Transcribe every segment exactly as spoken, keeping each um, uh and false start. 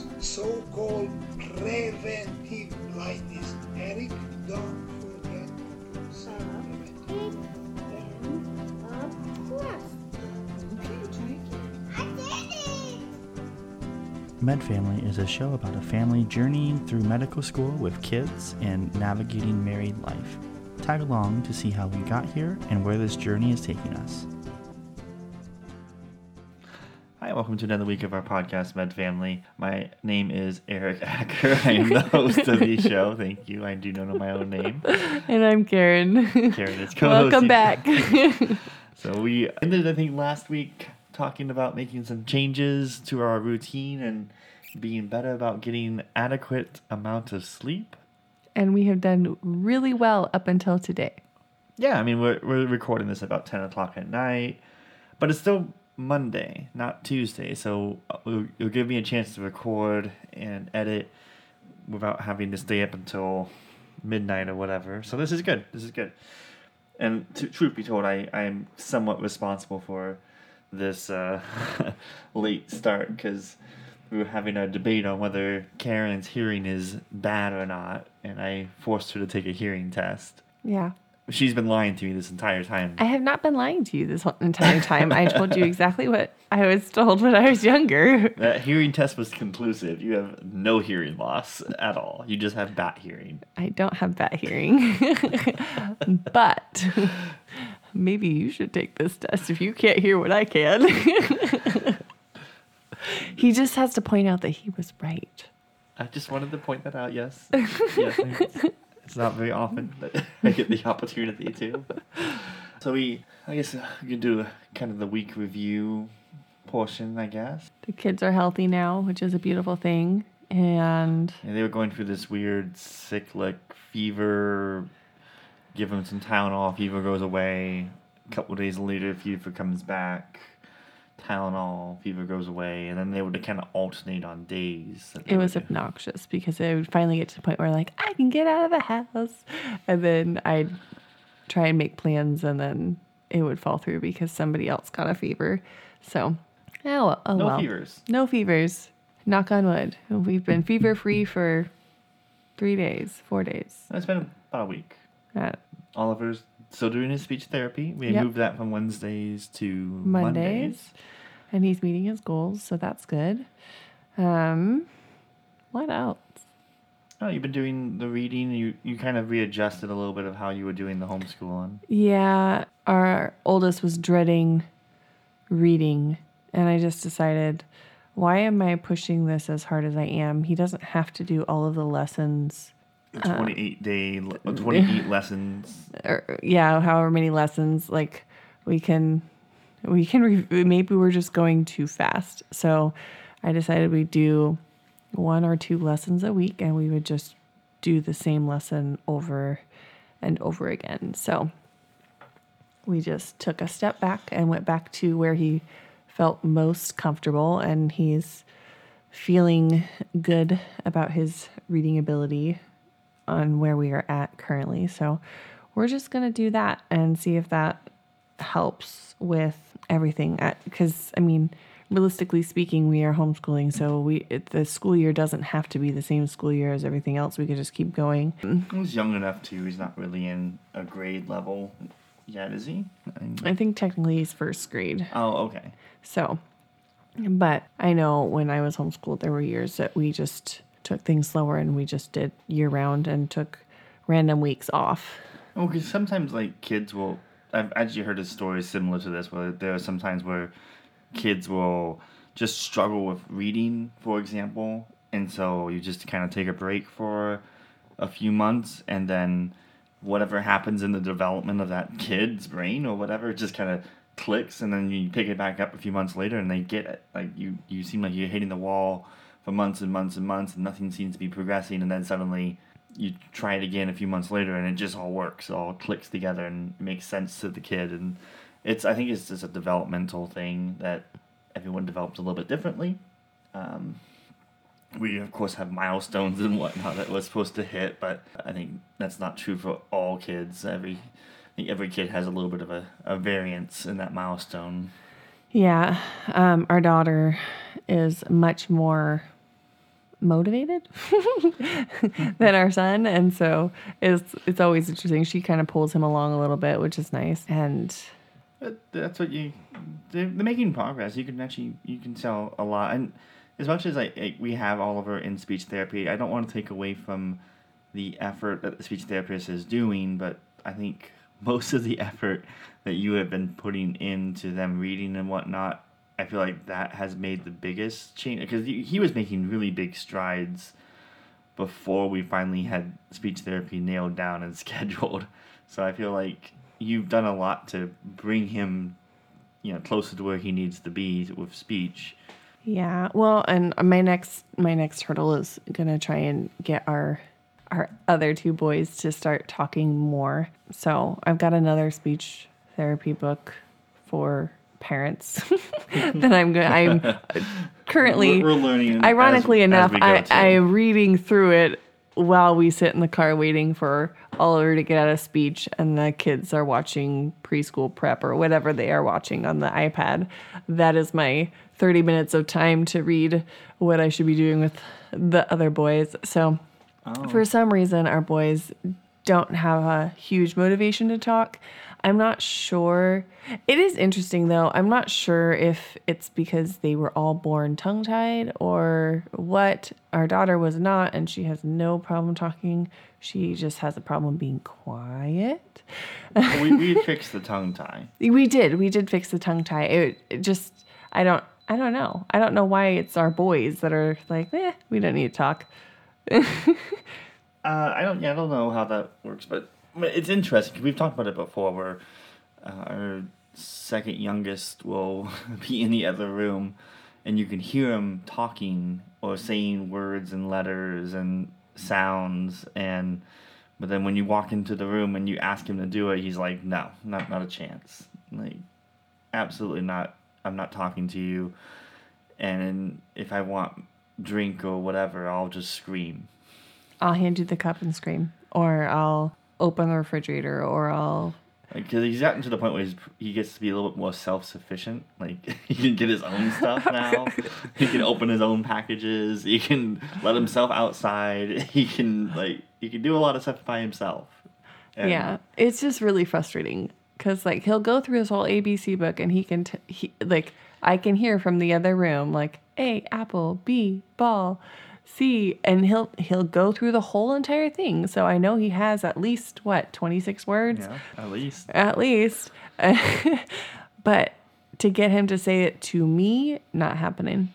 is so-called preventive blindness. Eric, don't forget to put something up. Of course. Okay, I did it! Med Family is a show about a family journeying through medical school with kids and navigating married life. Tag along to see how we got here and where this journey is taking us. Hi, welcome to another week of our podcast, Med Family. My name is Eric Acker. I am the host of the show. Thank you. I do not know my own name. And I'm Karen. Karen, it's co-hosting. Welcome back. So we ended, I think, last week talking about making some changes to our routine and being better about getting adequate amount of sleep. And we have done really well up until today. Yeah, I mean, we're, we're recording this about ten o'clock at night, but it's still Monday, not Tuesday, so it'll give me a chance to record and edit without having to stay up until midnight or whatever. So this is good. This is good. And to, truth be told, I am somewhat responsible for this uh, late start because we were having a debate on whether Karen's hearing is bad or not, and I forced her to take a hearing test. Yeah. She's been lying to me this entire time. I have not been lying to you this entire time. I told you exactly what I was told when I was younger. That hearing test was conclusive. You have no hearing loss at all. You just have bad hearing. I don't have bad hearing. But maybe you should take this test if you can't hear what I can. He just has to point out that he was right. I just wanted to point that out, yes. Yes, thanks. It's not very often that I get the opportunity to. So we, I guess we can do a, kind of the week review portion, I guess. The kids are healthy now, which is a beautiful thing. And, and they were going through this weird cyclic fever, give them some Tylenol, fever goes away. A couple of days later, fever comes back. Tylenol, fever goes away, and then they would kind of alternate on days. It was obnoxious because I would finally get to the point where, like, I can get out of the house, and then I'd try and make plans, and then it would fall through because somebody else got a fever. So, oh, oh no well. No fevers. No fevers. Knock on wood. We've been fever-free for three days, four days. It's been about a week. Uh, Oliver's still doing his speech therapy. We yep. moved that from Wednesdays to Mondays. Mondays. And he's meeting his goals, so that's good. Um, what else? Oh, you've been doing the reading. You you kind of readjusted a little bit of how you were doing the homeschooling. Yeah. Our oldest was dreading reading, and I just decided, why am I pushing this as hard as I am? He doesn't have to do all of the lessons. twenty-eight day, twenty-eight lessons. Or, yeah, however many lessons. Like, we can, we can, re- maybe we're just going too fast. So I decided we'd do one or two lessons a week, and we would just do the same lesson over and over again. So we just took a step back and went back to where he felt most comfortable, and he's feeling good about his reading ability on where we are at currently. So we're just going to do that and see if that helps with everything. Because, I mean, realistically speaking, we are homeschooling. So we it, the school year doesn't have to be the same school year as everything else. We could just keep going. He's young enough, too. He's not really in a grade level yet, is he? I think technically he's first grade. Oh, okay. So, but I know when I was homeschooled, there were years that we just took things slower, and we just did year-round and took random weeks off. Well, because sometimes, like, kids will... I've actually heard a story similar to this, where there are some times where kids will just struggle with reading, for example, and so you just kind of take a break for a few months, and then whatever happens in the development of that kid's brain or whatever just kind of clicks, and then you pick it back up a few months later, and they get it. Like, you, you seem like you're hitting the wall for months and months and months, and nothing seems to be progressing, and then suddenly you try it again a few months later, and it just all works, it all clicks together, and it makes sense to the kid. And it's, I think it's just a developmental thing that everyone develops a little bit differently. Um, we, of course, have milestones and whatnot that we're supposed to hit, but I think that's not true for all kids. Every, I think every kid has a little bit of a, a variance in that milestone. Yeah, um, our daughter is much more motivated than our son. And so it's it's always interesting. She kind of pulls him along a little bit, which is nice. And but that's what you, they're, they're making progress. You can actually, you can tell a lot. And as much as I, I we have Oliver in speech therapy, I don't want to take away from the effort that the speech therapist is doing, but I think most of the effort that you have been putting into them reading and whatnot, I feel like that has made the biggest change, because he was making really big strides before we finally had speech therapy nailed down and scheduled. So I feel like you've done a lot to bring him, you know, closer to where he needs to be with speech. Yeah. Well, and my next my next hurdle is going to try and get our our other two boys to start talking more. So I've got another speech therapy book for parents that I'm going I'm currently we're, we're learning ironically as, enough as I, I'm reading through it while we sit in the car waiting for Oliver to get out of speech, and the kids are watching preschool prep or whatever they are watching on the iPad. That is my thirty minutes of time to read what I should be doing with the other boys. So oh. for some reason, our boys don't have a huge motivation to talk. I'm not sure. It is interesting, though. I'm not sure if it's because they were all born tongue-tied or what. Our daughter was not, and she has no problem talking. She just has a problem being quiet. we, we fixed the tongue tie. We did. We did fix the tongue tie. It, it just, I don't, I don't know. I don't know why it's our boys that are like, eh, we don't need to talk. uh, I don't, yeah, I don't know how that works, but it's interesting. We've talked about it before, where uh, our second youngest will be in the other room, and you can hear him talking or saying words and letters and sounds, and but then when you walk into the room and you ask him to do it, he's like, "No, not not a chance. Like, absolutely not. I'm not talking to you. And if I want drink or whatever, I'll just scream. I'll hand you the cup and scream, or I'll." Open the refrigerator, or I'll... Because he's gotten to the point where he's, he gets to be a little bit more self-sufficient. Like, he can get his own stuff now. He can open his own packages. He can let himself outside. He can, like, he can do a lot of stuff by himself. And yeah, it's just really frustrating. Because, like, he'll go through his whole A B C book, and he can, t- he, like, I can hear from the other room, like, A, apple, B, ball... See, and he'll he'll go through the whole entire thing. So I know he has at least, what, twenty-six words? Yeah, at least. At least. But to get him to say it to me, not happening.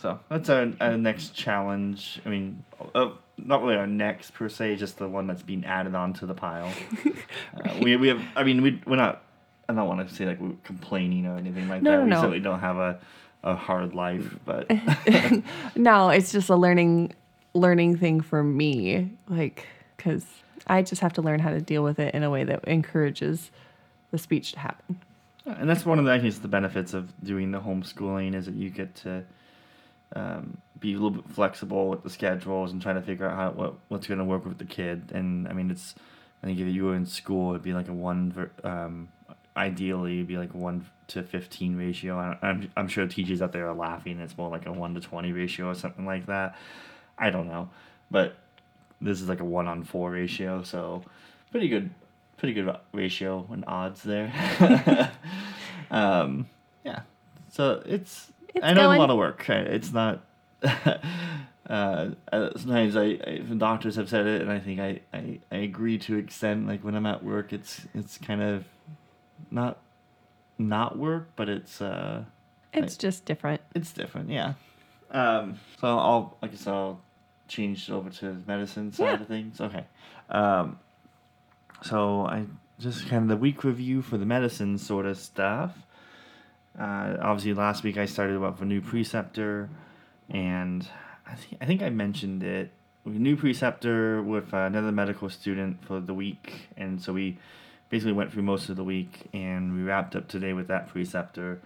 So that's our, our next challenge. I mean, uh, not really our next per se, just the one that's being added onto the pile. Right. uh, we we have. I mean, we we're not. I don't want to say like we're complaining or anything like no, that. No, we no. certainly don't have a. a hard life, but no, it's just a learning learning thing for me, like, because I just have to learn how to deal with it in a way that encourages the speech to happen. And that's one of the, I guess, the benefits of doing the homeschooling is that you get to um, be a little bit flexible with the schedules and try to figure out how what, what's going to work with the kid. And I mean, it's, I think if you were in school, it'd be like a one um, ideally it'd be like one to fifteen ratio. I'm I'm sure teachers out there are laughing. It's more like a one to twenty ratio or something like that. I don't know, but this is like a one on four ratio. So pretty good, pretty good ratio and odds there. um, yeah. So it's, it's I know going. a lot of work. It's not. Uh, sometimes I, I doctors have said it, and I think I, I, I agree to an extent. Like when I'm at work, it's it's kind of not. Not work, but it's uh it's like, just different. It's different, yeah. Um so I'll I guess I'll change it over to medicine side yeah. of things. Okay. Um so I just kind of the week review for the medicine sort of stuff. Uh obviously last week I started about a new preceptor, and I think I think I mentioned it. We new preceptor with another medical student for the week, and so we basically went through most of the week, and we wrapped up today with that preceptor.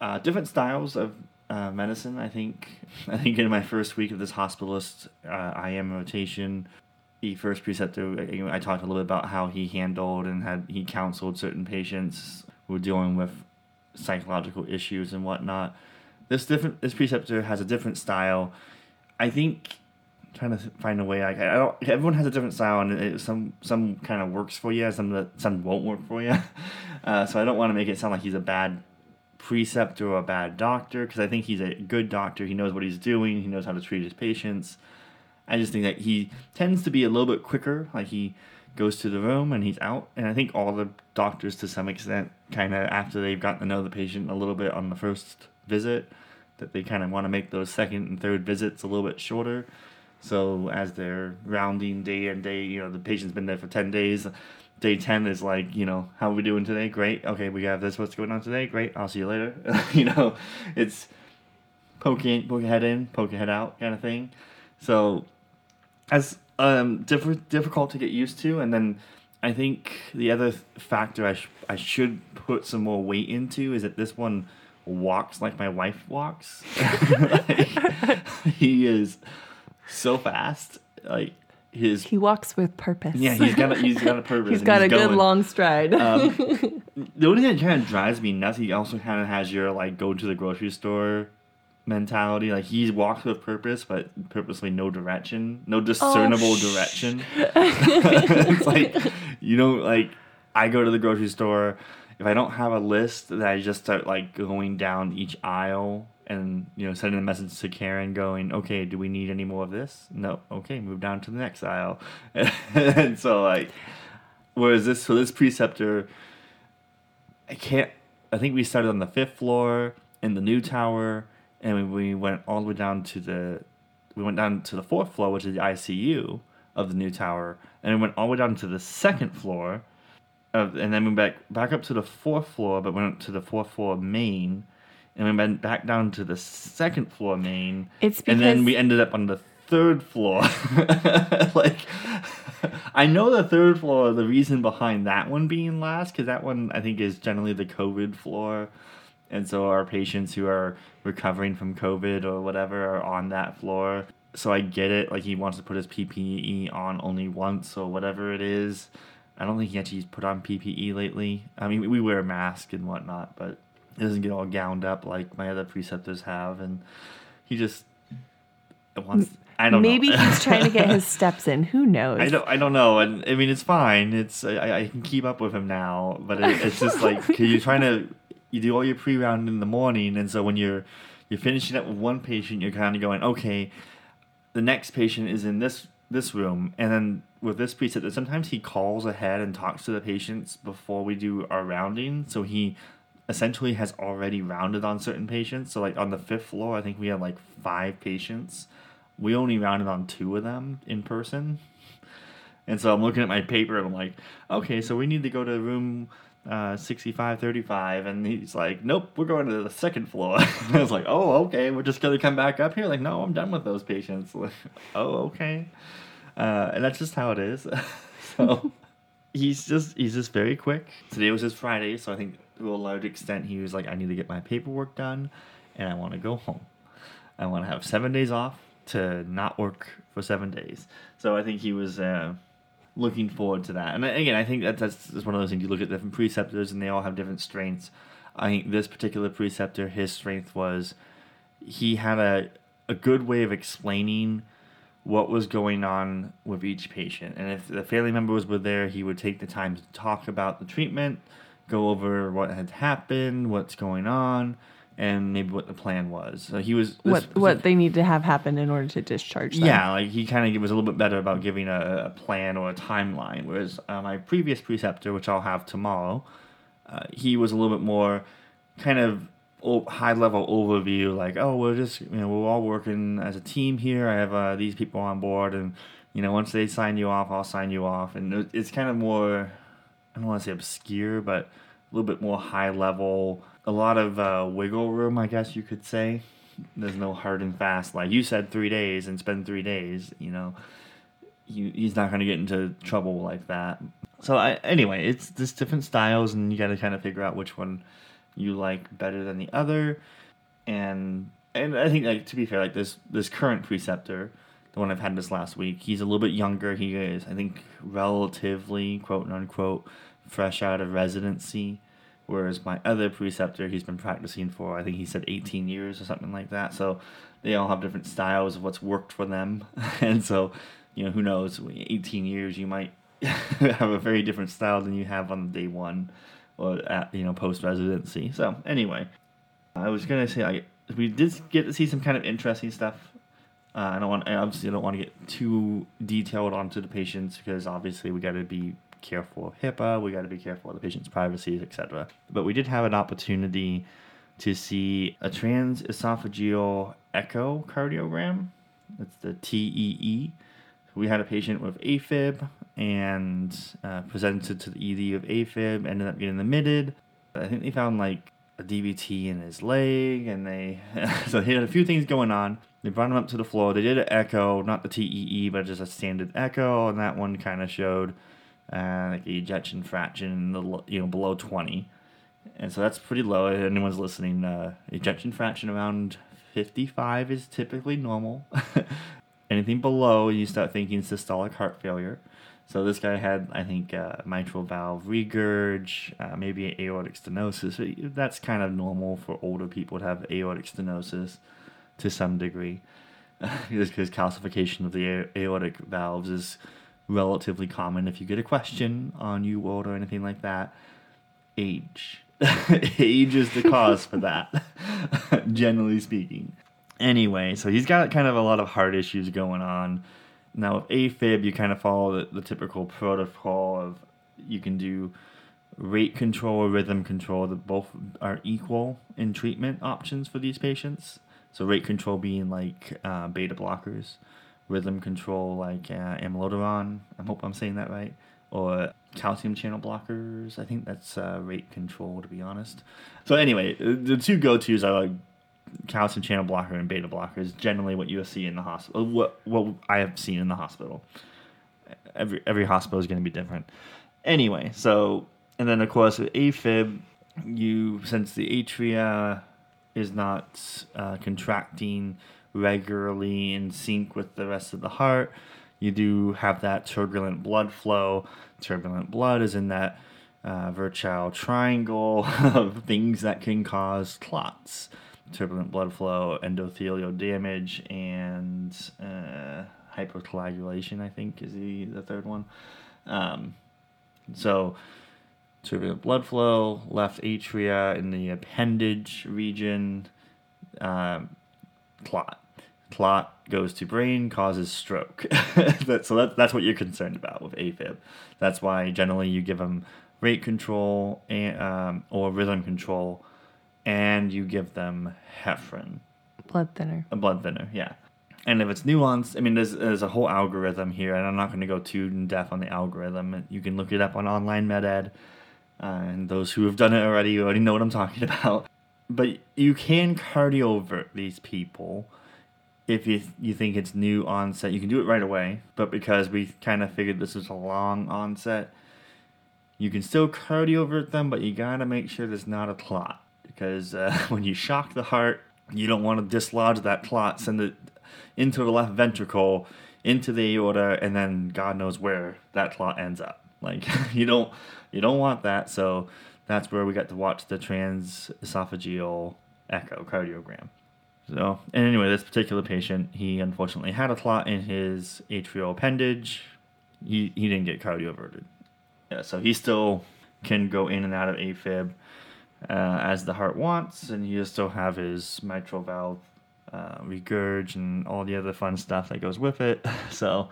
Uh, different styles of uh, medicine, I think. I think in my first week of this hospitalist uh, I M rotation, the first preceptor, I, I talked a little bit about how he handled and had he counseled certain patients who were dealing with psychological issues and whatnot. This different this preceptor has a different style. I think trying to find a way. Like I don't. Everyone has a different style, and it, some some kind of works for you. Some that some won't work for you. Uh, so I don't want to make it sound like he's a bad preceptor or a bad doctor, because I think he's a good doctor. He knows what he's doing. He knows how to treat his patients. I just think that he tends to be a little bit quicker. Like he goes to the room and he's out. And I think all the doctors, to some extent, kind of after they've gotten to know the patient a little bit on the first visit, that they kind of want to make those second and third visits a little bit shorter. So as they're rounding day and day, you know, the patient's been there for ten days. Day ten is like, you know, how are we doing today? Great. Okay, we have this. What's going on today? Great. I'll see you later. You know, it's poke, in, poke head in, poke head out kind of thing. So as um diff- difficult to get used to. And then I think the other factor I, sh- I should put some more weight into is that this one walks like my wife walks. Like, he is so fast. Like his he walks with purpose. Yeah, he's got a, he's got a purpose. He's got he's a going. good long stride. um, the only thing that kind of drives me nuts, he also kind of has your like go to the grocery store mentality. Like he walks with purpose, but purposely no direction, no discernible oh, sh- direction. It's like you don't like. I go to the grocery store. If I don't have a list, then I just start like going down each aisle and, you know, sending a message to Karen going, okay, do we need any more of this? No. Okay, move down to the next aisle. And so like, whereas this, so this preceptor, I can't, I think we started on the fifth floor in the new tower and we, we went all the way down to the, we went down to the fourth floor, which is the I C U of the new tower. And we went all the way down to the second floor. Uh, and then we went back, back up to the fourth floor, but went up to the fourth floor main, and we went back down to the second floor main. It's because and then we ended up on the third floor. Like, I know the third floor, the reason behind that one being last, because that one I think is generally the COVID floor, and so our patients who are recovering from COVID or whatever are on that floor. So I get it. Like he wants to put his P P E on only once or whatever it is. I don't think he actually's put on P P E lately. I mean, we wear a mask and whatnot, but it doesn't get all gowned up like my other preceptors have. And he just wants, I don't Maybe know. Maybe he's trying to get his steps in. Who knows? I don't I don't know. And I mean, it's fine. It's I, I can keep up with him now, but it, it's just like you're trying to, you do all your pre-round in the morning. And so when you're, you're finishing up with one patient, you're kind of going, okay, the next patient is in this this room. And then with this preceptor, sometimes he calls ahead and talks to the patients before we do our rounding. So he essentially has already rounded on certain patients. So like on the fifth floor, I think we had like five patients. We only rounded on two of them in person. And so I'm looking at my paper and I'm like, okay, so we need to go to room uh, sixty-five thirty-five. And he's like, nope, we're going to the second floor. I was like, oh, okay, we're just going to come back up here. Like, no, I'm done with those patients. Like, oh, okay. Uh, and that's just how it is. So he's just he's just very quick. Today was his Friday, so I think to a large extent he was like, I need to get my paperwork done, and I want to go home. I want to have seven days off to not work for seven days. So I think he was uh, looking forward to that. And again, I think that that's just one of those things. You look at different preceptors, and they all have different strengths. I think this particular preceptor, his strength was he had a a good way of explaining what was going on with each patient. And if the family members were there, he would take the time to talk about the treatment, go over what had happened, what's going on, and maybe what the plan was. So he was... What this, what they need to have happen in order to discharge them. Yeah, like he kind of was a little bit better about giving a, a plan or a timeline, whereas uh, my previous preceptor, which I'll have tomorrow, uh, he was a little bit more kind of high-level overview, like, oh, we're just, you know, we're all working as a team here. I have uh, these people on board, and, you know, once they sign you off, I'll sign you off. And it's kind of more, I don't want to say obscure, but a little bit more high-level, a lot of uh, wiggle room, I guess you could say. There's no hard and fast, like you said, three days and spend three days, you know. He, he's not going to get into trouble like that. So, I, anyway, it's just different styles, and you got to kind of figure out which one you like better than the other. And and I think, like, to be fair, like this this current preceptor, the one I've had this last week, he's a little bit younger. He is, I think, relatively, quote unquote, fresh out of residency, whereas my other preceptor, he's been practicing for, I think he said eighteen years or something like that. So they all have different styles of what's worked for them. And so, you know, who knows, eighteen years, you might have a very different style than you have on day one or at, you know, post-residency. So anyway, I was going to say, I we did get to see some kind of interesting stuff. Uh, I don't want, I obviously don't want to get too detailed onto the patients because obviously we got to be careful of HIPAA, we got to be careful of the patient's privacy, et cetera. But we did have an opportunity to see a transesophageal echocardiogram. That's the T E E. We had a patient with AFib and uh, presented to the E D of AFib, ended up getting admitted. I think they found like a D V T in his leg, and they so he had a few things going on. They brought him up to the floor. They did an echo, not the T E E, but just a standard echo, and that one kind of showed uh, like a ejection fraction in the, you know, below twenty, and so that's pretty low. If anyone's listening, uh, ejection fraction around fifty-five is typically normal. Anything below, you start thinking systolic heart failure. So this guy had, I think, uh, mitral valve regurg, uh, maybe aortic stenosis. That's kind of normal for older people to have aortic stenosis to some degree, just because calcification of the aortic valves is relatively common. If you get a question on UWorld or anything like that, age. Age is the cause for that, generally speaking. Anyway, so he's got kind of a lot of heart issues going on. Now, with AFib, you kind of follow the, the typical protocol of you can do rate control or rhythm control. That both are equal in treatment options for these patients. So rate control being like uh, beta blockers, rhythm control like uh, amiodarone, I hope I'm saying that right, or calcium channel blockers. I think that's uh, rate control, to be honest. So anyway, the two go-tos are like calcium channel blocker and beta blocker is generally what you see in the hospital, what what I have seen in the hospital. Every every hospital is going to be different. Anyway, so, and then of course with AFib, you, since the atria is not uh, contracting regularly in sync with the rest of the heart, you do have that turbulent blood flow. Turbulent blood is in that uh, virchow triangle of things that can cause clots. Turbulent blood flow, endothelial damage, and uh, hypercoagulation, I think, is the, the third one. Um, so turbulent blood flow, left atria in the appendage region, uh, clot. Clot goes to brain, causes stroke. that, so that, that's what you're concerned about with AFib. That's why generally you give them rate control and, um, or rhythm control, and you give them heparin. Blood thinner. A blood thinner, yeah. And if it's nuanced, I mean, there's there's a whole algorithm here, and I'm not going to go too in-depth on the algorithm. You can look it up on online med ed, uh, and those who have done it already already know what I'm talking about. But you can cardiovert these people if you, you think it's new onset. You can do it right away, but because we kind of figured this was a long onset, you can still cardiovert them, but you got to make sure there's not a clot. Because uh, when you shock the heart, you don't want to dislodge that clot, send it into the left ventricle, into the aorta, and then God knows where that clot ends up. Like, you don't you don't want that, so that's where we got to watch the transesophageal echocardiogram. So, and anyway, this particular patient, he unfortunately had a clot in his atrial appendage. He, he didn't get cardioverted. Yeah, so he still can go in and out of AFib. Uh, as the heart wants, and you still have his mitral valve uh, regurg and all the other fun stuff that goes with it. So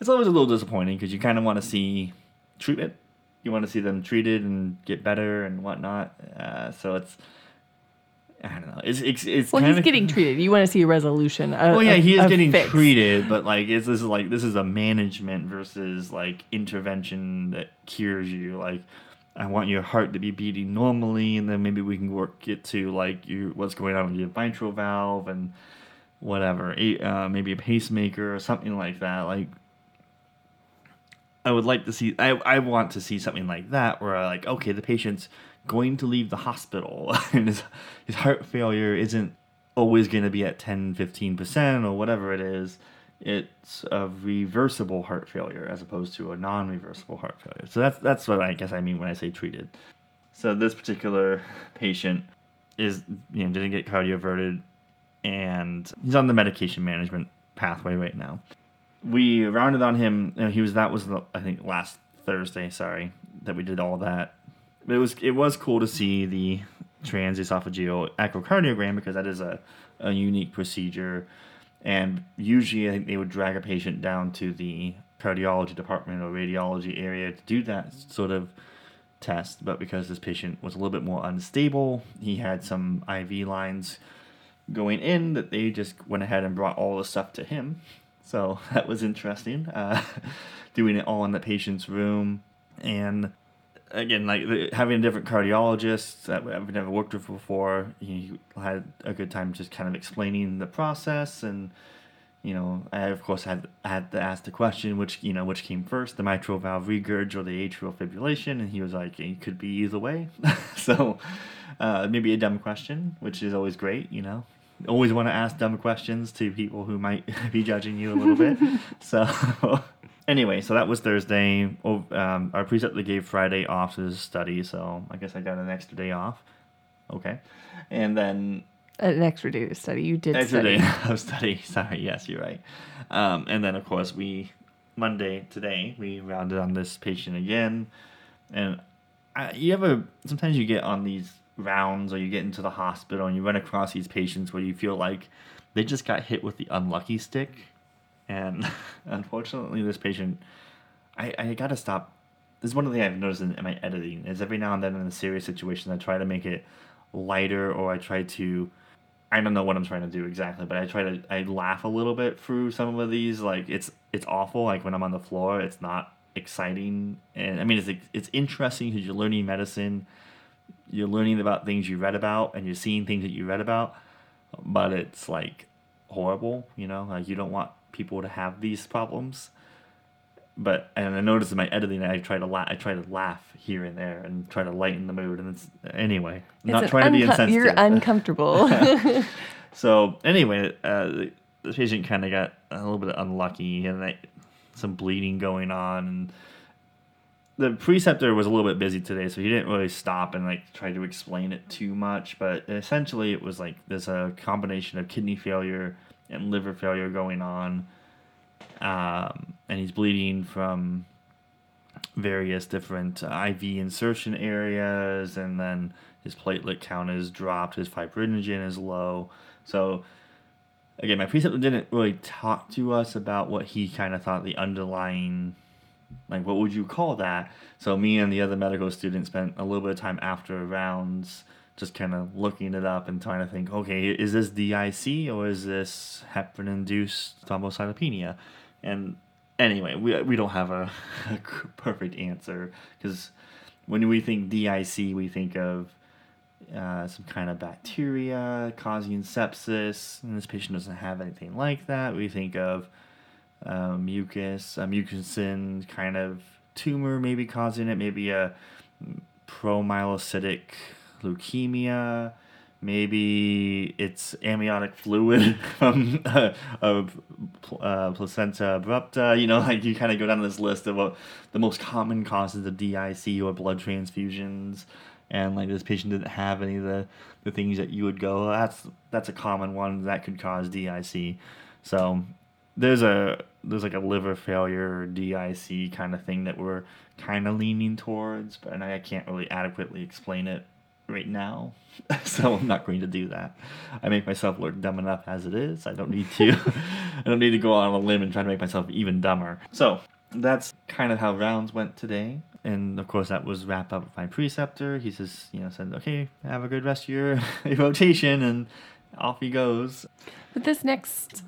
it's always a little disappointing because you kind of want to see treatment. You want to see them treated and get better and whatnot. Uh, so it's, I don't know. It's it's, it's well, kind he's of, getting treated. You want to see a resolution. A, well, yeah, he is getting fix. treated, but like it's this is like this is a management versus like intervention that cures you. Like, I want your heart to be beating normally, and then maybe we can work it to like you what's going on with your mitral valve and whatever, a, uh, maybe a pacemaker or something like that. Like, I would like to see, I I want to see something like that where I like, okay, the patient's going to leave the hospital and his his heart failure isn't always going to be at ten, fifteen percent or whatever it is. It's a reversible heart failure as opposed to a non-reversible heart failure. So that's that's what I guess I mean when I say treated. So this particular patient is, you know, didn't get cardioverted, and he's on the medication management pathway right now. We rounded on him, and he was, that was, the, I think, last Thursday, sorry, that we did all that. It was it was cool to see the transesophageal echocardiogram, because that is a, a unique procedure. And usually I think they would drag a patient down to the cardiology department or radiology area to do that sort of test. But because this patient was a little bit more unstable, he had some I V lines going in, that they just went ahead and brought all the stuff to him. So that was interesting, uh, doing it all in the patient's room. And again, like having a different cardiologist that I've never worked with before, he had a good time just kind of explaining the process. And, you know, I, of course, had had to ask the question, which, you know, which came first, the mitral valve regurg or the atrial fibrillation? And he was like, it could be either way. So uh, maybe a dumb question, which is always great, you know. Always want to ask dumb questions to people who might be judging you a little bit. So anyway, so that was Thursday. Um, our preceptor gave Friday off to study, so I guess I got an extra day off. Okay. And then... An extra day to study. You did extra study. Extra day of study. Sorry, yes, you're right. Um, and then, of course, we... Monday, today, we rounded on this patient again. And I, you ever... Sometimes you get on these rounds, or you get into the hospital and you run across these patients where you feel like they just got hit with the unlucky stick. And unfortunately, this patient, I, I gotta stop. This is one of the things I've noticed in, in my editing, is every now and then in a serious situation, I try to make it lighter, or I try to, I don't know what I'm trying to do exactly, but I try to, I laugh a little bit through some of these. Like, it's it's awful. Like, when I'm on the floor, it's not exciting. And I mean, it's it's interesting because you're learning medicine. You're learning about things you read about, and you're seeing things that you read about, but it's like horrible, you know, like you don't want people to have these problems. But, and I noticed in my editing, I try to laugh, I try to laugh here and there and try to lighten the mood. And it's anyway, I'm not trying unco- to be insensitive. You're uncomfortable. So anyway, uh, the, the patient kind of got a little bit unlucky, and they, some bleeding going on, and the preceptor was a little bit busy today, so he didn't really stop and like try to explain it too much. But essentially, it was like there's a combination of kidney failure and liver failure going on, um, and he's bleeding from various different I V insertion areas, and then his platelet count is dropped, his fibrinogen is low. So again, my preceptor didn't really talk to us about what he kind of thought the underlying, like, what would you call that? So me and the other medical student spent a little bit of time after rounds just kind of looking it up and trying to think, okay, is this D I C or is this heparin-induced thrombocytopenia? And anyway, we we don't have a, a perfect answer, because when we think D I C, we think of uh, some kind of bacteria causing sepsis, and this patient doesn't have anything like that. We think of Uh, mucus, a mucin kind of tumor maybe causing it, maybe a promyelocytic leukemia, maybe it's amniotic fluid from uh, of uh, placenta abrupta, you know, like you kind of go down this list of what the most common causes of D I C or blood transfusions, and like this patient didn't have any of the, the things that you would go, well, that's that's a common one that could cause D I C. So there's a there's like a liver failure, D I C kind of thing that we're kind of leaning towards, but and I can't really adequately explain it right now, so I'm not going to do that. I make myself look dumb enough as it is. I don't need to. I don't need to go on a limb and try to make myself even dumber. So that's kind of how rounds went today, and of course that was wrap up with my preceptor. He says, you know, said, okay, have a good rest of your rotation, and off he goes. But this next.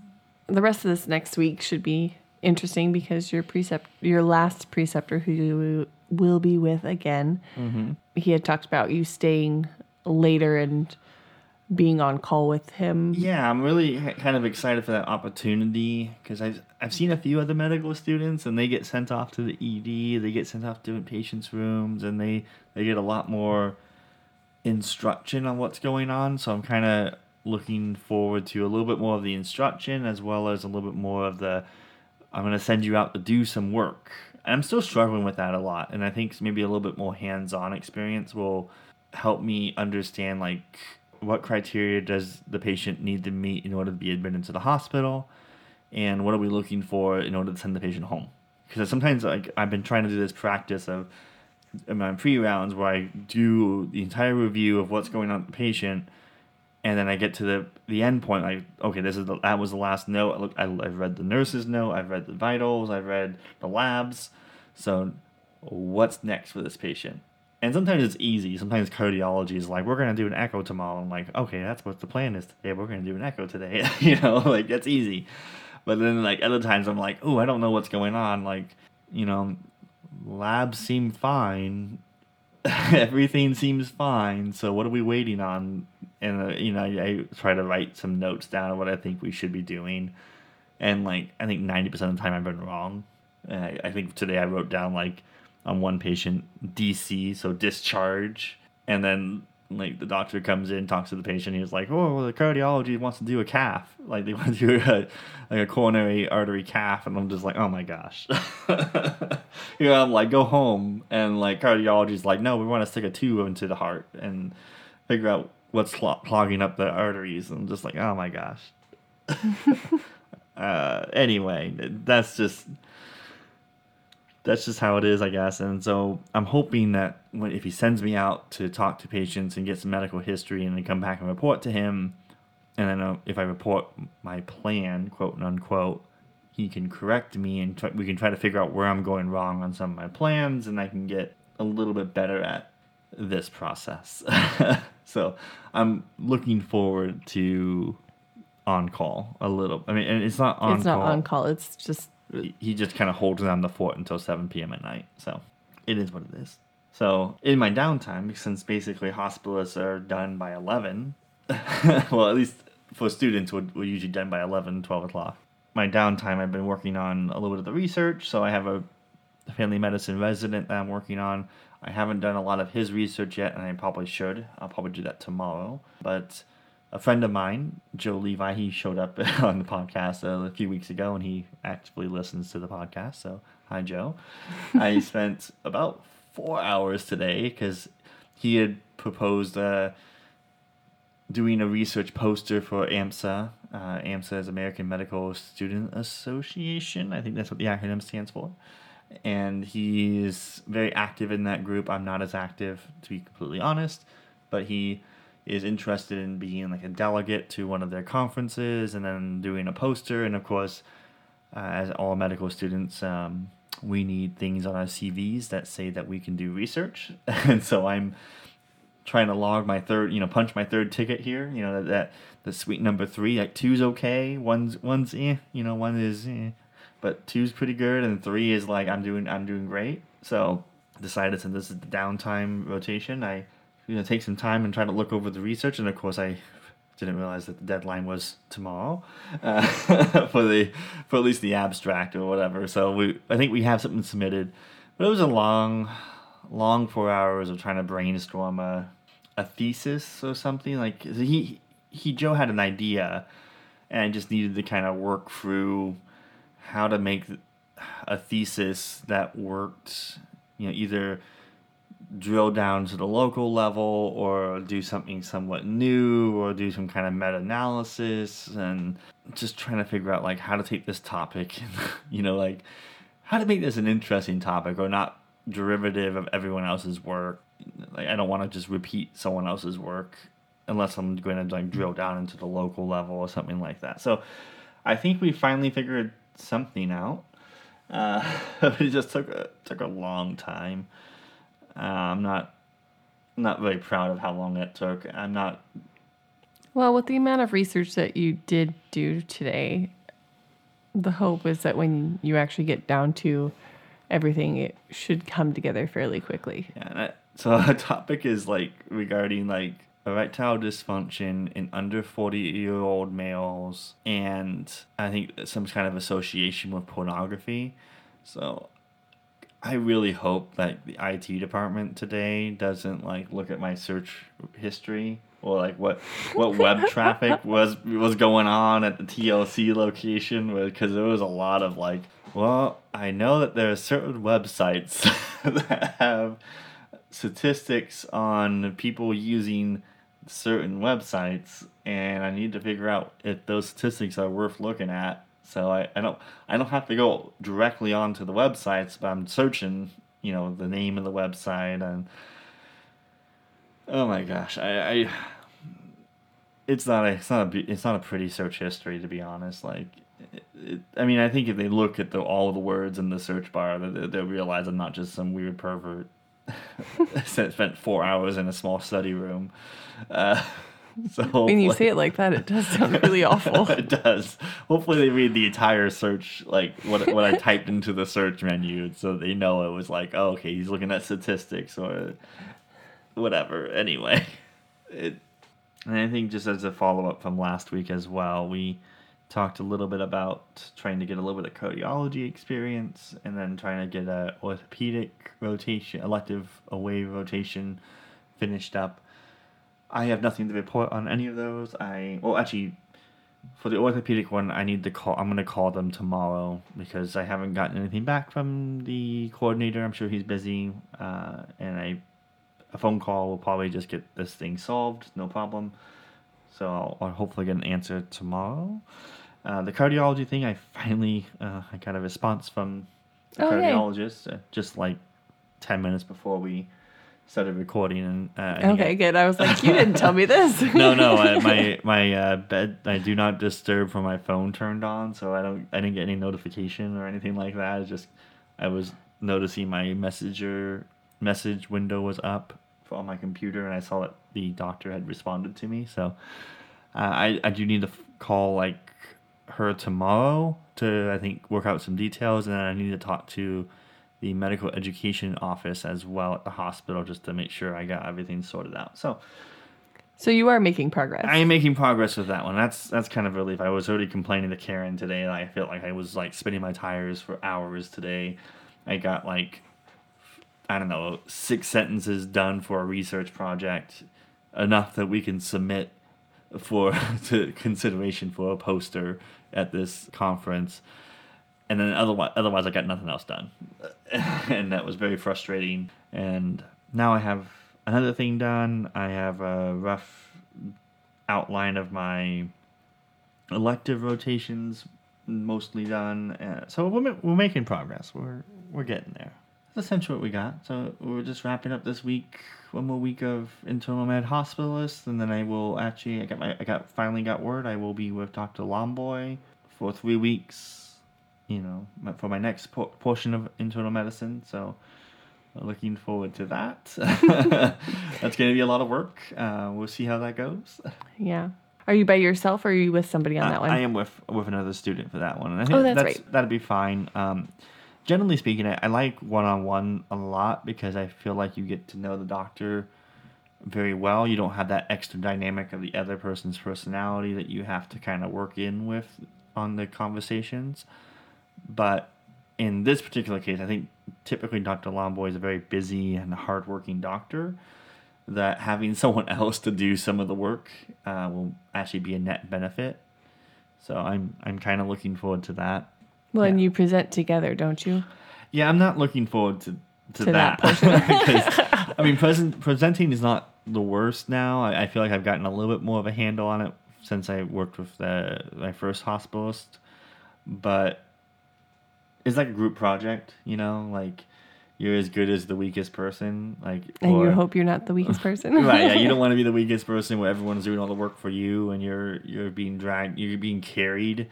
The rest of this next week should be interesting, because your precept, your last preceptor, who you will be with again, mm-hmm. he had talked about you staying later and being on call with him. Yeah, I'm really kind of excited for that opportunity, because I've, I've seen a few other medical students, and they get sent off to the E D, they get sent off to patients' rooms, and they, they get a lot more instruction on what's going on, so I'm kind of looking forward to a little bit more of the instruction, as well as a little bit more of the, I'm going to send you out to do some work. I'm still struggling with that a lot, and I think maybe a little bit more hands-on experience will help me understand, like, what criteria does the patient need to meet in order to be admitted to the hospital, and what are we looking for in order to send the patient home? Because sometimes, like, I've been trying to do this practice of in my pre-rounds where I do the entire review of what's going on with the patient, and then I get to the the end point, like, okay, this is the, that was the last note. I look, I, I've read the nurse's note, I've read the vitals, I've read the labs. So what's next for this patient? And sometimes it's easy. Sometimes cardiology is like, we're going to do an echo tomorrow. I'm like, okay, that's what the plan is today. We're going to do an echo today. You know, like, that's easy. But then, like, other times I'm like, oh, I don't know what's going on. Like, you know, labs seem fine. Everything seems fine. So what are we waiting on? And, uh, you know, I, I try to write some notes down of what I think we should be doing. And, like, I think ninety percent of the time I've been wrong. And I, I think today I wrote down, like, on one patient, D C, so discharge. And then, like, the doctor comes in, talks to the patient. He was like, oh, well, the cardiology wants to do a cath. Like, they want to do a, like a coronary artery cath. And I'm just like, oh, my gosh. You know, I'm like, go home. And, like, cardiology's like, no, we want to stick a tube into the heart and figure out what's clogging up the arteries. And I'm just like, oh, my gosh. uh, anyway, that's just... That's just how it is, I guess. And so I'm hoping that when, if he sends me out to talk to patients and get some medical history and then come back and report to him, and then if I report my plan, quote and unquote, he can correct me and try, we can try to figure out where I'm going wrong on some of my plans, and I can get a little bit better at this process. So I'm looking forward to on-call a little. I mean, and it's not on-call. It's not on-call. It's just... He just kind of holds down the fort until seven p.m. at night. So it is what it is. So in my downtime, since basically hospitalists are done by eleven, well, at least for students, we're, we're usually done by eleven, twelve o'clock. My downtime, I've been working on a little bit of the research. So I have a family medicine resident that I'm working on. I haven't done a lot of his research yet, and I probably should. I'll probably do that tomorrow. But a friend of mine, Joe Levi, he showed up on the podcast uh, a few weeks ago, and he actively listens to the podcast. So, hi, Joe. I spent about four hours today because he had proposed uh, doing a research poster for AMSA. Uh, AMSA is American Medical Student Association. I think that's what the acronym stands for. And he's very active in that group. I'm not as active, to be completely honest, but he... is interested in being like a delegate to one of their conferences and then doing a poster. And of course, uh, as all medical students, um, we need things on our C Vs that say that we can do research. And so I'm trying to log my third, you know, punch my third ticket here. You know, that, that the suite number three, like two's okay. One's, one's, eh, you know, one is, eh, but two's pretty good. And three is like, I'm doing, I'm doing great. So decided since this is the downtime rotation, I, you know, take some time and try to look over the research. And of course, I didn't realize that the deadline was tomorrow uh, for the for at least the abstract or whatever. So we, I think we have something submitted, but it was a long, long four hours of trying to brainstorm a a thesis or something. Like he he Joe had an idea, and I just needed to kind of work through how to make a thesis that worked. You know, either drill down to the local level or do something somewhat new or do some kind of meta-analysis, and just trying to figure out like how to take this topic and, you know, like how to make this an interesting topic or not derivative of everyone else's work. Like, I don't want to just repeat someone else's work unless I'm going to like drill down into the local level or something like that. So I think we finally figured something out. Uh, it just took a, took a long time. Uh, I'm not not very proud of how long that took. I'm not... Well, with the amount of research that you did do today, the hope is that when you actually get down to everything, it should come together fairly quickly. Yeah. And I, so our topic is like regarding like erectile dysfunction in under forty-year-old males, and I think some kind of association with pornography. So... I really hope that the I T department today doesn't like look at my search history or like what what web traffic was was going on at the T L C location, because there was a lot of like Well, I know that there are certain websites that have statistics on people using certain websites, and I need to figure out if those statistics are worth looking at. So I, I don't I don't have to go directly onto the websites, but I'm searching, you know, the name of the website, and oh my gosh, I, I it's not a, it's not a, it's not a pretty search history, to be honest. Like, it, it, I mean, I think if they look at the, all the words in the search bar, they, they'll realize I'm not just some weird pervert that spent four hours in a small study room. Uh, so when you say it like that, it does sound really awful. It does. Hopefully they read the entire search, like what what I typed into the search menu, so they know it was like, oh, okay, he's looking at statistics or whatever. Anyway, it, and I think just as a follow-up from last week as well, we talked a little bit about trying to get a little bit of cardiology experience, and then trying to get a orthopedic rotation, elective away rotation finished up. I have nothing to report on any of those. I well, actually, for the orthopedic one, I need to call. I'm gonna call them tomorrow because I haven't gotten anything back from the coordinator. I'm sure he's busy, uh, and I, a phone call will probably just get this thing solved, no problem. So I'll, I'll hopefully get an answer tomorrow. Uh, the cardiology thing, I finally uh, I got a response from the oh, cardiologist uh, just like ten minutes before we started recording, and uh, I okay, I, good. I was like, you didn't tell me this. no, no, I, my my uh, bed, I do not disturb for my phone turned on, so I don't, I didn't get any notification or anything like that. It's just, I was noticing my messenger message window was up for on my computer, and I saw that the doctor had responded to me. So uh, I I do need to f- call like her tomorrow to I think work out some details, and then I need to talk to the medical education office as well at the hospital just to make sure I got everything sorted out. So so you are making progress. I am making progress with that one. That's that's kind of a relief. I was already complaining to Karen today. I felt like I was like spinning my tires for hours today. I got like, I don't know, six sentences done for a research project, enough that we can submit for to consideration for a poster at this conference. And then otherwise, otherwise I got nothing else done. And that was very frustrating. And now I have another thing done. I have a rough outline of my elective rotations mostly done. Uh, so we're, we're making progress. We're we're getting there. That's essentially what we got. So we're just wrapping up this week. One more week of internal med hospitalists. And then I will actually, I got my, I got finally got word, I will be with Doctor Lomboy for three weeks. You know, for my next por- portion of internal medicine, so looking forward to that. That's going to be a lot of work. Uh, we'll see how that goes. Yeah. Are you by yourself, or are you with somebody on uh, that one? I am with with another student for that one. And I think oh, that's, that's right. That'd be fine. Um, generally speaking, I, I like one-on-one a lot because I feel like you get to know the doctor very well. You don't have that extra dynamic of the other person's personality that you have to kind of work in with on the conversations. But in this particular case, I think typically Doctor Lomboy is a very busy and hardworking doctor, that having someone else to do some of the work uh, will actually be a net benefit. So I'm I'm kind of looking forward to that. Well, yeah. And you present together, don't you? Yeah, I'm not looking forward to, to, to that. that I mean, present, presenting is not the worst now. I, I feel like I've gotten a little bit more of a handle on it since I worked with the, my first hospitalist. But it's like a group project, you know, like you're as good as the weakest person. like. And or, you hope you're not the weakest person. Right, yeah, you don't want to be the weakest person where everyone's doing all the work for you and you're you're being dragged, you're being carried.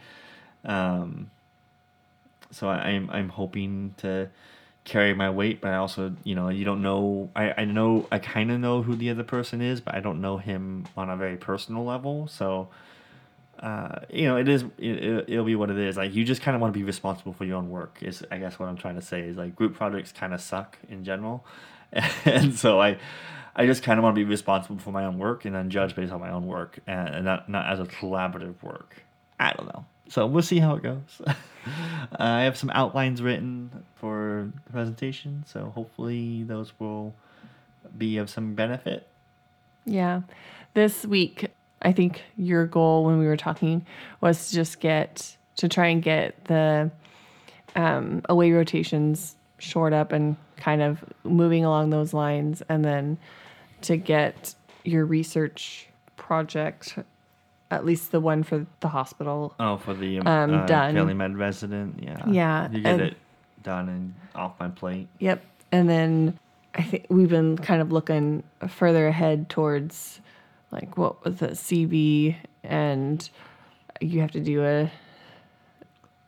Um. So I, I'm I'm hoping to carry my weight, but I also, you know, you don't know, I, I know, I kind of know who the other person is, but I don't know him on a very personal level, so... Uh, you know, it is, it, it'll be what it is. Like, you just kind of want to be responsible for your own work is, I guess what I'm trying to say is, like, group projects kind of suck in general. And so I, I just kind of want to be responsible for my own work and then judge based on my own work, and, and not, not as a collaborative work. I don't know. So we'll see how it goes. uh, I have some outlines written for the presentation, so hopefully those will be of some benefit. Yeah. This week, I think your goal when we were talking was to just get to try and get the um, away rotations shored up and kind of moving along those lines, and then to get your research project, at least the one for the hospital. Oh, for the um, um, done. Kelly Med resident, yeah. Yeah. You get and, it done and off my plate. Yep. And then I think we've been kind of looking further ahead towards like what was the C B, and you have to do a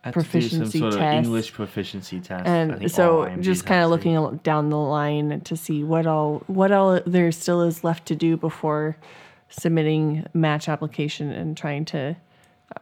I have proficiency to do some sort test. Of English proficiency test. And I think so just kind of looking to. down the line to see what all what all there still is left to do before submitting match application, and trying to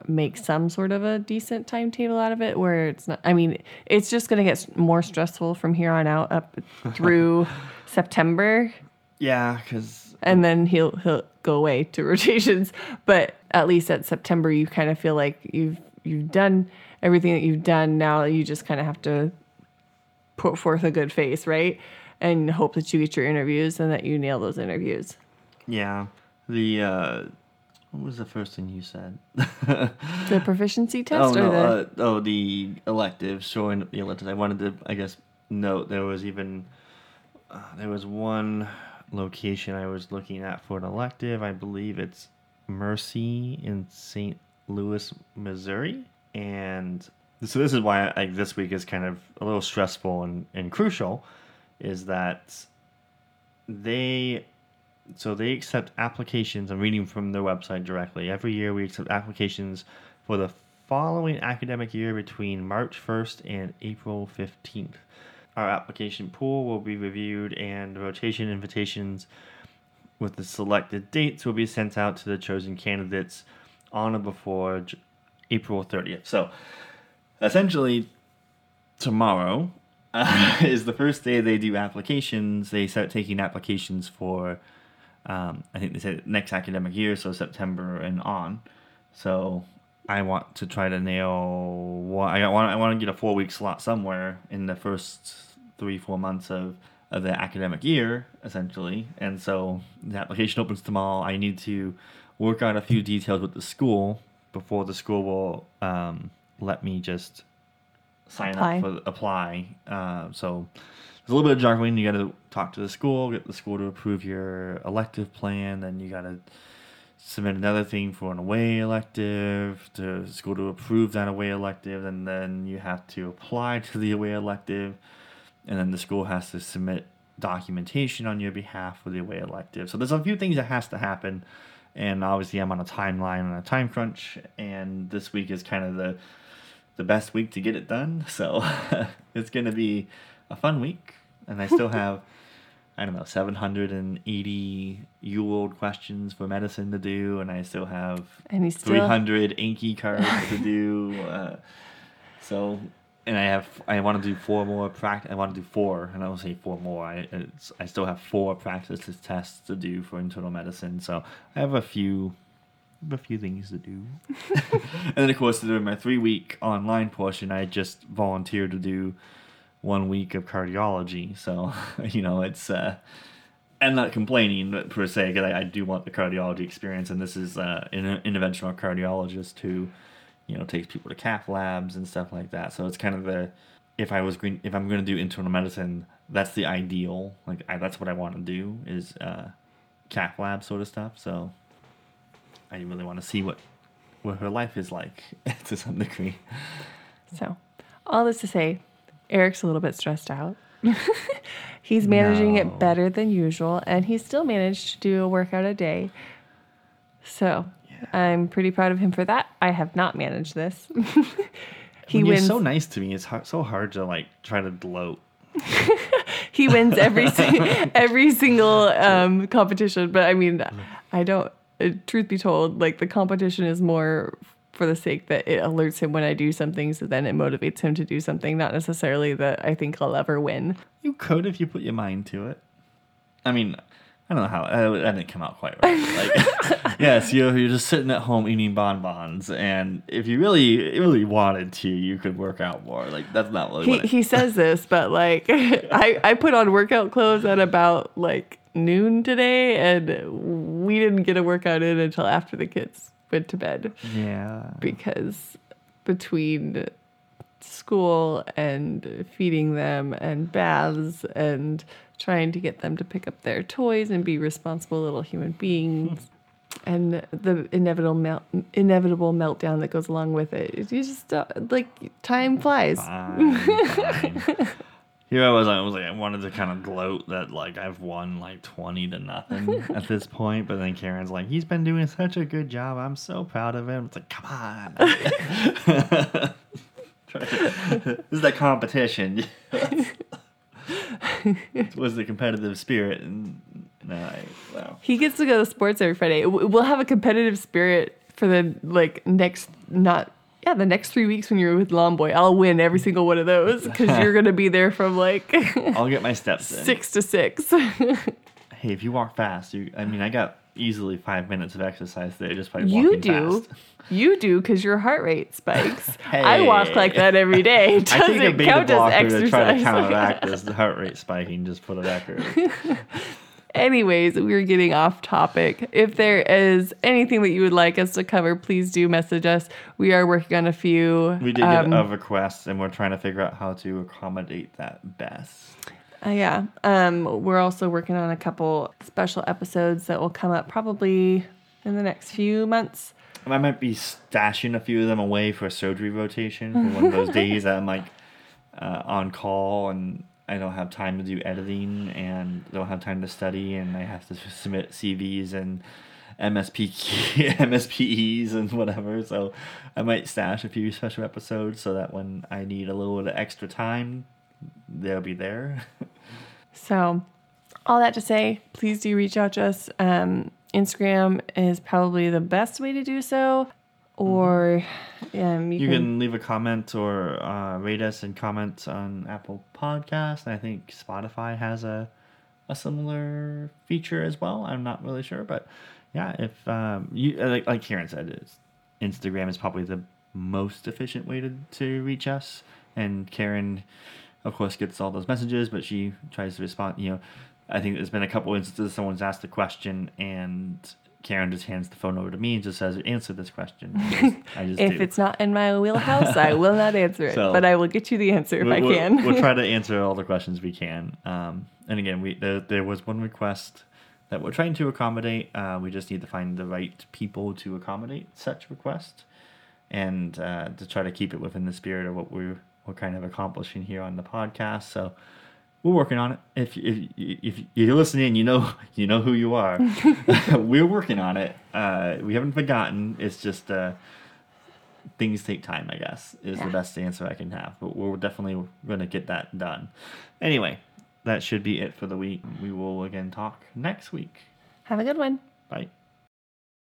make some sort of a decent timetable out of it where it's not, I mean, it's just going to get more stressful from here on out up through September. Yeah, because... And then he'll he'll go away to rotations. But at least at September, you kind of feel like you've you've done everything that you've done. Now you just kind of have to put forth a good face, right? And hope that you get your interviews and that you nail those interviews. Yeah. The, uh, what was the first thing you said? The proficiency test? Oh, no, or the... Uh, oh, the electives. Sure, the electives. I wanted to, I guess, note there was even, uh, there was one location I was looking at for an elective. I believe it's Mercy in Saint Louis, Missouri. And so this is why I, this week is kind of a little stressful and, and crucial, is that they... So they accept applications, I'm reading from their website directly, every year we accept applications for the following academic year between March first and April fifteenth. Our application pool will be reviewed, and rotation invitations with the selected dates will be sent out to the chosen candidates on or before April thirtieth. So essentially tomorrow uh, is the first day they do applications. They start taking applications for... Um, I think they said next academic year, so September and on. So I want to try to nail. One, I want. I want to get a four-week slot somewhere in the first three, four months of, of the academic year, essentially. And so the application opens tomorrow. I need to work out a few details with the school before the school will um, let me just sign apply. up for apply. Uh, so. There's a little bit of juggling. You got to talk to the school, get the school to approve your elective plan. Then you got to submit another thing for an away elective, to the school to approve that away elective. And then you have to apply to the away elective. And then the school has to submit documentation on your behalf for the away elective. So there's a few things that has to happen. And obviously I'm on a timeline and a time crunch. And this week is kind of the, the best week to get it done. So it's going to be... a fun week, and I still have, I don't know, seven hundred eighty UWorld questions for medicine to do, and I still have still... three hundred Anki cards to do. Uh, so, and I have, I want to do four more practice. I want to do four, and I won't say four more. I it's, I still have four practice tests to do for internal medicine. So I have a few, a few things to do, and then of course during my three week online portion, I just volunteered to do one week of cardiology. So, you know, it's, uh, I'm not complaining per se, because I, I do want the cardiology experience. And this is uh, an interventional cardiologist who, you know, takes people to cath labs and stuff like that. So it's kind of the, if I was green, if I'm going to do internal medicine, that's the ideal. Like I, that's what I want to do is uh, cath lab sort of stuff. So I really want to see what, what her life is like to some degree. So all this to say, Eric's a little bit stressed out. He's managing no. it better than usual, and he still managed to do a workout a day. So yeah. I'm pretty proud of him for that. I have not managed this. he when you're wins. so nice to me. It's hard, so hard to like try to gloat. He wins every si- every single um, competition, but I mean, I don't. Truth be told, like the competition is more for the sake that it alerts him when I do something, so then it motivates him to do something, not necessarily that I think I'll ever win. You could if you put your mind to it. I mean, I don't know how. That didn't come out quite right. Like, yes, you're, you're just sitting at home eating bonbons, and if you really really wanted to, you could work out more. Like, that's not really he, what it, He says this, but, like, I, I put on workout clothes at about, like, noon today, and we didn't get a workout in until after the kids went to bed. Yeah. Because between school and feeding them and baths and trying to get them to pick up their toys and be responsible little human beings, and the inevitable mel- inevitable meltdown that goes along with it. You just, uh, like, time flies. Fine, fine. Here I was, I was like, I wanted to kind of gloat that, like, I've won, like, twenty to nothing at this point. But then Karen's like, he's been doing such a good job. I'm so proud of him. It's like, come on. This is that competition. It was the competitive spirit. And no, I, wow. He gets to go to sports every Friday. We'll have a competitive spirit for the, like, next, not... Yeah, the next three weeks when you're with Lomboy, I'll win every single one of those because you're going to be there from, like... I'll get my steps in. Six to six. Hey, if you walk fast, you, I mean, I got easily five minutes of exercise there just by walking you do, fast. You do because your heart rate spikes. Hey. I walk like that every day. Does I think it beta count blocker as exercise? To try to counteract this heart rate spiking, just put it accurate. Anyways, we're getting off topic. If there is anything that you would like us to cover, please do message us. We are working on a few. We did um, get a request, and we're trying to figure out how to accommodate that best. Uh, yeah. Um, we're also working on a couple special episodes that will come up probably in the next few months. I might be stashing a few of them away for a surgery rotation for one of those days that I'm like uh, on call and... I don't have time to do editing and don't have time to study, and I have to submit C Vs and M S P, M S P Es and whatever. So I might stash a few special episodes so that when I need a little bit of extra time, they'll be there. So all that to say, please do reach out to us. Um, Instagram is probably the best way to do so. Or um, you, you can, can leave a comment or uh, rate us and comment on Apple Podcasts. And I think Spotify has a a similar feature as well. I'm not really sure, but yeah, if um, you like, like Karen said, it's, Instagram is probably the most efficient way to, to reach us. And Karen, of course, gets all those messages, but she tries to respond. You know, I think there's been a couple instances someone's asked a question and Karen just hands the phone over to me and just says, answer this question. I just, I just if do. It's not in my wheelhouse, I will not answer it, so but I will get you the answer if we'll, I can. We'll try to answer all the questions we can. Um, and again, we there, there was one request that we're trying to accommodate. Uh, we just need to find the right people to accommodate such request and uh, to try to keep it within the spirit of what we're, we're kind of accomplishing here on the podcast. So we're working on it. If if if you're listening, you know you know who you are. We're working on it. Uh, we haven't forgotten. It's just uh, things take time, I guess, is yeah. the best answer I can have. But we're definitely going to get that done. Anyway, that should be it for the week. We will again talk next week. Have a good one. Bye.